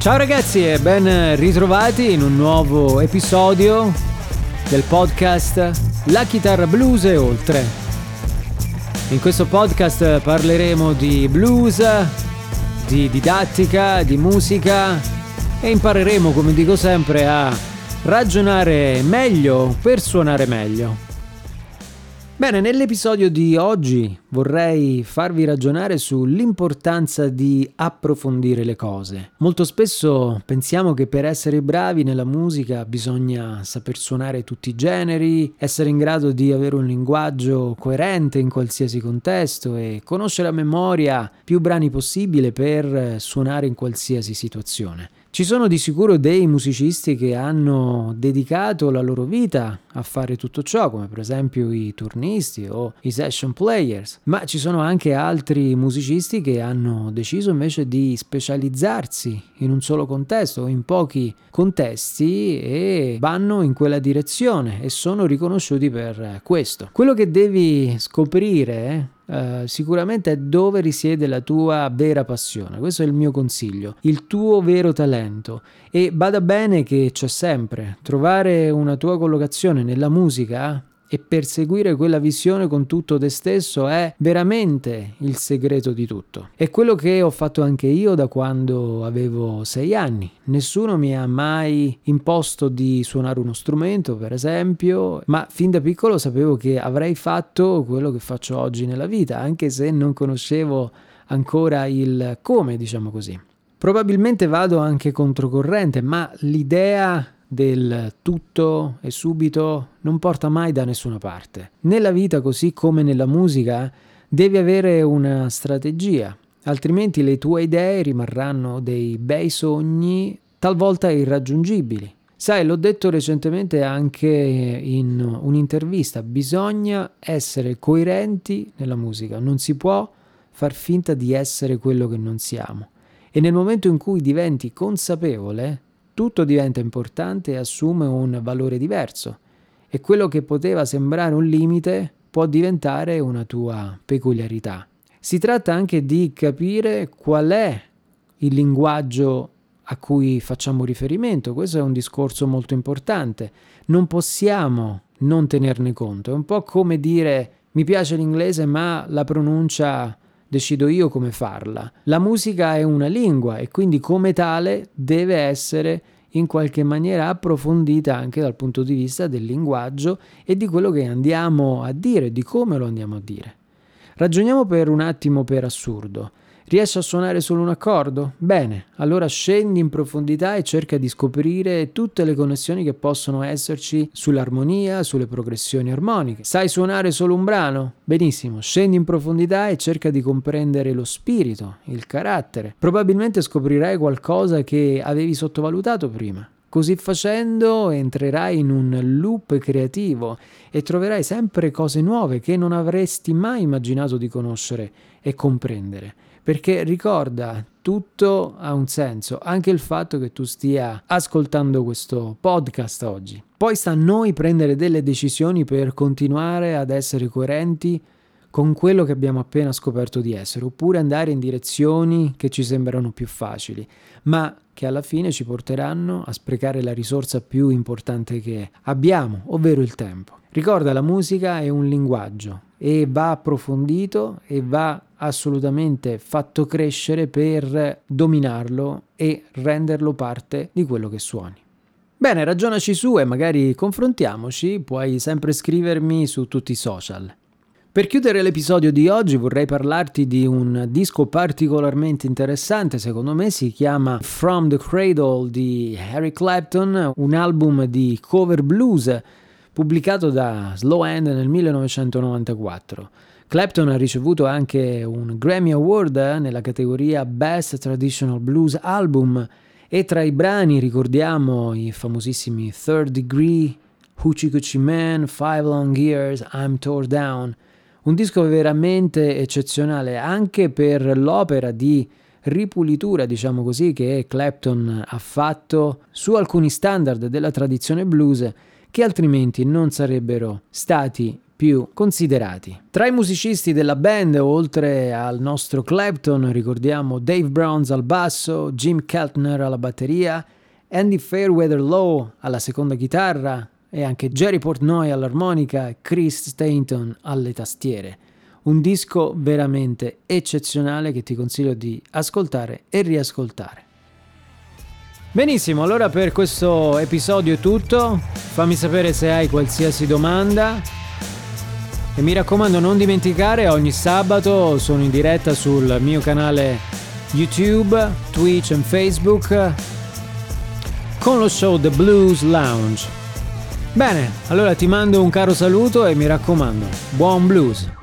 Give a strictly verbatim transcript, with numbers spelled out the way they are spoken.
Ciao ragazzi e ben ritrovati in un nuovo episodio del podcast La chitarra blues e oltre. In questo podcast parleremo di blues, di didattica, di musica e impareremo, come dico sempre, a ragionare meglio per suonare meglio. Bene, nell'episodio di oggi vorrei farvi ragionare sull'importanza di approfondire le cose. Molto spesso pensiamo che per essere bravi nella musica bisogna saper suonare tutti i generi, essere in grado di avere un linguaggio coerente in qualsiasi contesto e conoscere a memoria più brani possibile per suonare in qualsiasi situazione. Ci sono di sicuro dei musicisti che hanno dedicato la loro vita a fare tutto ciò, come per esempio i turnisti o i session players, ma ci sono anche altri musicisti che hanno deciso invece di specializzarsi in un solo contesto o in pochi contesti e vanno in quella direzione e sono riconosciuti per questo. Quello che devi scoprire Uh, sicuramente è dove risiede la tua vera passione. Questo è il mio consiglio, il tuo vero talento. E bada bene che c'è sempre. Trovare una tua collocazione nella musica e perseguire quella visione con tutto te stesso è veramente il segreto di tutto. È quello che ho fatto anche io da quando avevo sei anni. Nessuno mi ha mai imposto di suonare uno strumento, per esempio, ma fin da piccolo sapevo che avrei fatto quello che faccio oggi nella vita, anche se non conoscevo ancora il come, diciamo così. Probabilmente vado anche controcorrente, ma l'idea del tutto e subito non porta mai da nessuna parte. Nella vita, così come nella musica, devi avere una strategia, altrimenti le tue idee rimarranno dei bei sogni, talvolta irraggiungibili. Sai, l'ho detto recentemente anche in un'intervista, bisogna essere coerenti nella musica, non si può far finta di essere quello che non siamo. E nel momento in cui diventi consapevole, tutto diventa importante e assume un valore diverso. E quello che poteva sembrare un limite può diventare una tua peculiarità. Si tratta anche di capire qual è il linguaggio a cui facciamo riferimento. Questo è un discorso molto importante. Non possiamo non tenerne conto. È un po' come dire mi piace l'inglese ma la pronuncia decido io come farla. La musica è una lingua e quindi come tale deve essere in qualche maniera approfondita anche dal punto di vista del linguaggio e di quello che andiamo a dire, di come lo andiamo a dire. Ragioniamo per un attimo per assurdo. Riesci a suonare solo un accordo? Bene, allora scendi in profondità e cerca di scoprire tutte le connessioni che possono esserci sull'armonia, sulle progressioni armoniche. Sai suonare solo un brano? Benissimo, scendi in profondità e cerca di comprendere lo spirito, il carattere. Probabilmente scoprirai qualcosa che avevi sottovalutato prima. Così facendo entrerai in un loop creativo e troverai sempre cose nuove che non avresti mai immaginato di conoscere e comprendere. Perché ricorda, tutto ha un senso, anche il fatto che tu stia ascoltando questo podcast oggi. Poi sta a noi prendere delle decisioni per continuare ad essere coerenti con quello che abbiamo appena scoperto di essere, oppure andare in direzioni che ci sembrano più facili, ma che alla fine ci porteranno a sprecare la risorsa più importante che abbiamo, ovvero il tempo. Ricorda, la musica è un linguaggio e va approfondito e va assolutamente fatto crescere per dominarlo e renderlo parte di quello che suoni. Bene, ragionaci su e magari confrontiamoci, puoi sempre scrivermi su tutti i social. Per chiudere l'episodio di oggi vorrei parlarti di un disco particolarmente interessante, secondo me si chiama From the Cradle di Eric Clapton, un album di cover blues pubblicato da Slowhand nel millenovecentonovantaquattro. Clapton ha ricevuto anche un Grammy Award nella categoria Best Traditional Blues Album e tra i brani ricordiamo i famosissimi Third Degree, Hoochie Coochie Man, Five Long Years, I'm Tore Down. Un disco veramente eccezionale anche per l'opera di ripulitura, diciamo così, che Clapton ha fatto su alcuni standard della tradizione blues che altrimenti non sarebbero stati più considerati. Tra i musicisti della band, oltre al nostro Clapton, ricordiamo Dave Brown al basso, Jim Keltner alla batteria, Andy Fairweather Low alla seconda chitarra e anche Jerry Portnoy all'armonica e Chris Stainton alle tastiere. Un disco veramente eccezionale che ti consiglio di ascoltare e riascoltare. Benissimo, allora per questo episodio è tutto. Fammi sapere se hai qualsiasi domanda e mi raccomando non dimenticare, ogni sabato sono in diretta sul mio canale YouTube, Twitch e Facebook con lo show The Blues Lounge. Bene, allora ti mando un caro saluto e mi raccomando, buon blues!